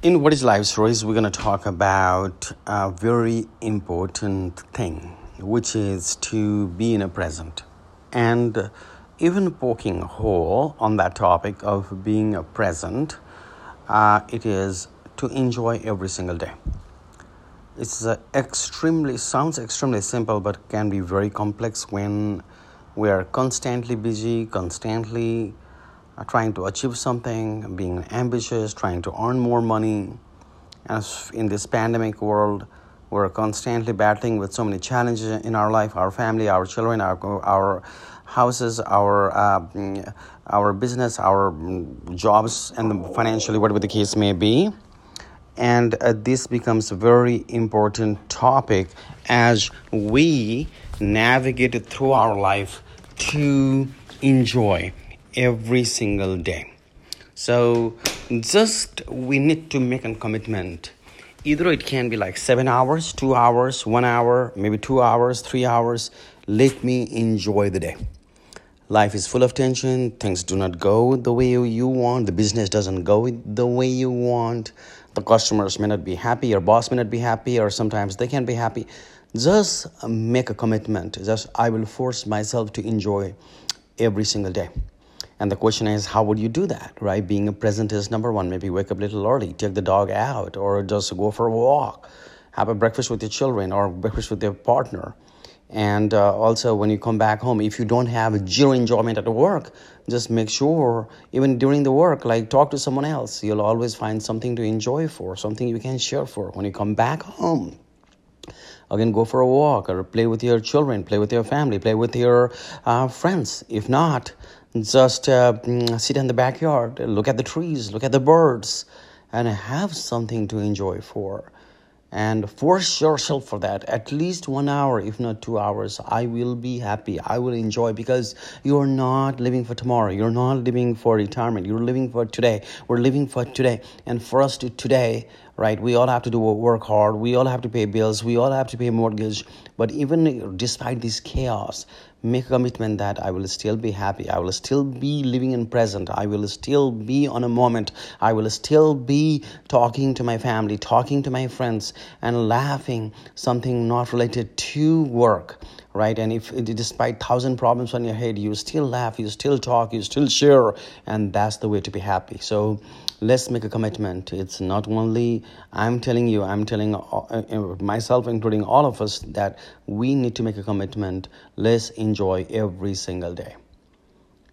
In What is Life Stories, we're going to talk about a very important thing, which is to be in a present. And even poking a hole on that topic of being a present, it is to enjoy every single day. It's sounds extremely simple, but can be very complex when we are constantly busy, constantly trying to achieve something, being ambitious, trying to earn more money. As in this pandemic world, we're constantly battling with so many challenges in our life, our family, our children, our houses, our business, our jobs, and financially, whatever the case may be. And this becomes a very important topic as we navigate through our life to enjoy every single day. So we need to make a commitment. Either it can be like 7 hours, 2 hours, 1 hour, maybe 2 hours, 3 hours. Let me enjoy the day. Life is full of tension. Things do not go the way you want. The business doesn't go the way you want. The customers may not be happy. Your boss may not be happy, or sometimes they can be happy. Just make a commitment. I will force myself to enjoy every single day. And the question is, how would you do that, right? Being present is number one. Maybe wake up a little early, take the dog out, or just go for a walk, have a breakfast with your children or breakfast with your partner. And also when you come back home, if you don't have zero enjoyment at work, just make sure even during the work, like talk to someone else. You'll always find something to enjoy for, something you can share for. When you come back home, again, go for a walk or play with your children, play with your family, play with your friends. If not, just sit in the backyard, look at the trees, look at the birds, and have something to enjoy for. And force yourself for that. At least 1 hour, if not 2 hours, I will be happy. I will enjoy, because you're not living for tomorrow. You're not living for retirement. You're living for today. We're living for today. And for us to today, right, we all have to do work hard. We all have to pay bills. We all have to pay mortgage. But even despite this chaos, make a commitment that I will still be happy. I will still be living in present. I will still be on a moment. I will still be talking to my family, talking to my friends, and laughing, something not related to work, right? And if despite 1,000 problems on your head, you still laugh, you still talk, you still share, and that's the way to be happy. So let's make a commitment. It's not only I'm telling myself, including all of us, that we need to make a commitment. Let's enjoy every single day.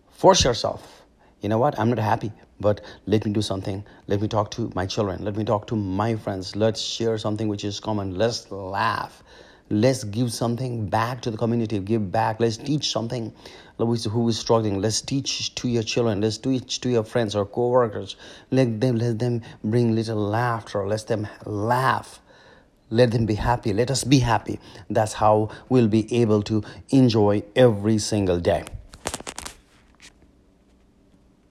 Force yourself. You know what? I'm not happy, but let me do something. Let me talk to my children. Let me talk to my friends. Let's share something which is common. Let's laugh. Let's give something back to the community. Give back. Let's teach something who is struggling. Let's teach to your children. Let's teach to your friends or co-workers. Let them bring little laughter. Let them laugh. Let them be happy. Let us be happy. That's how we'll be able to enjoy every single day.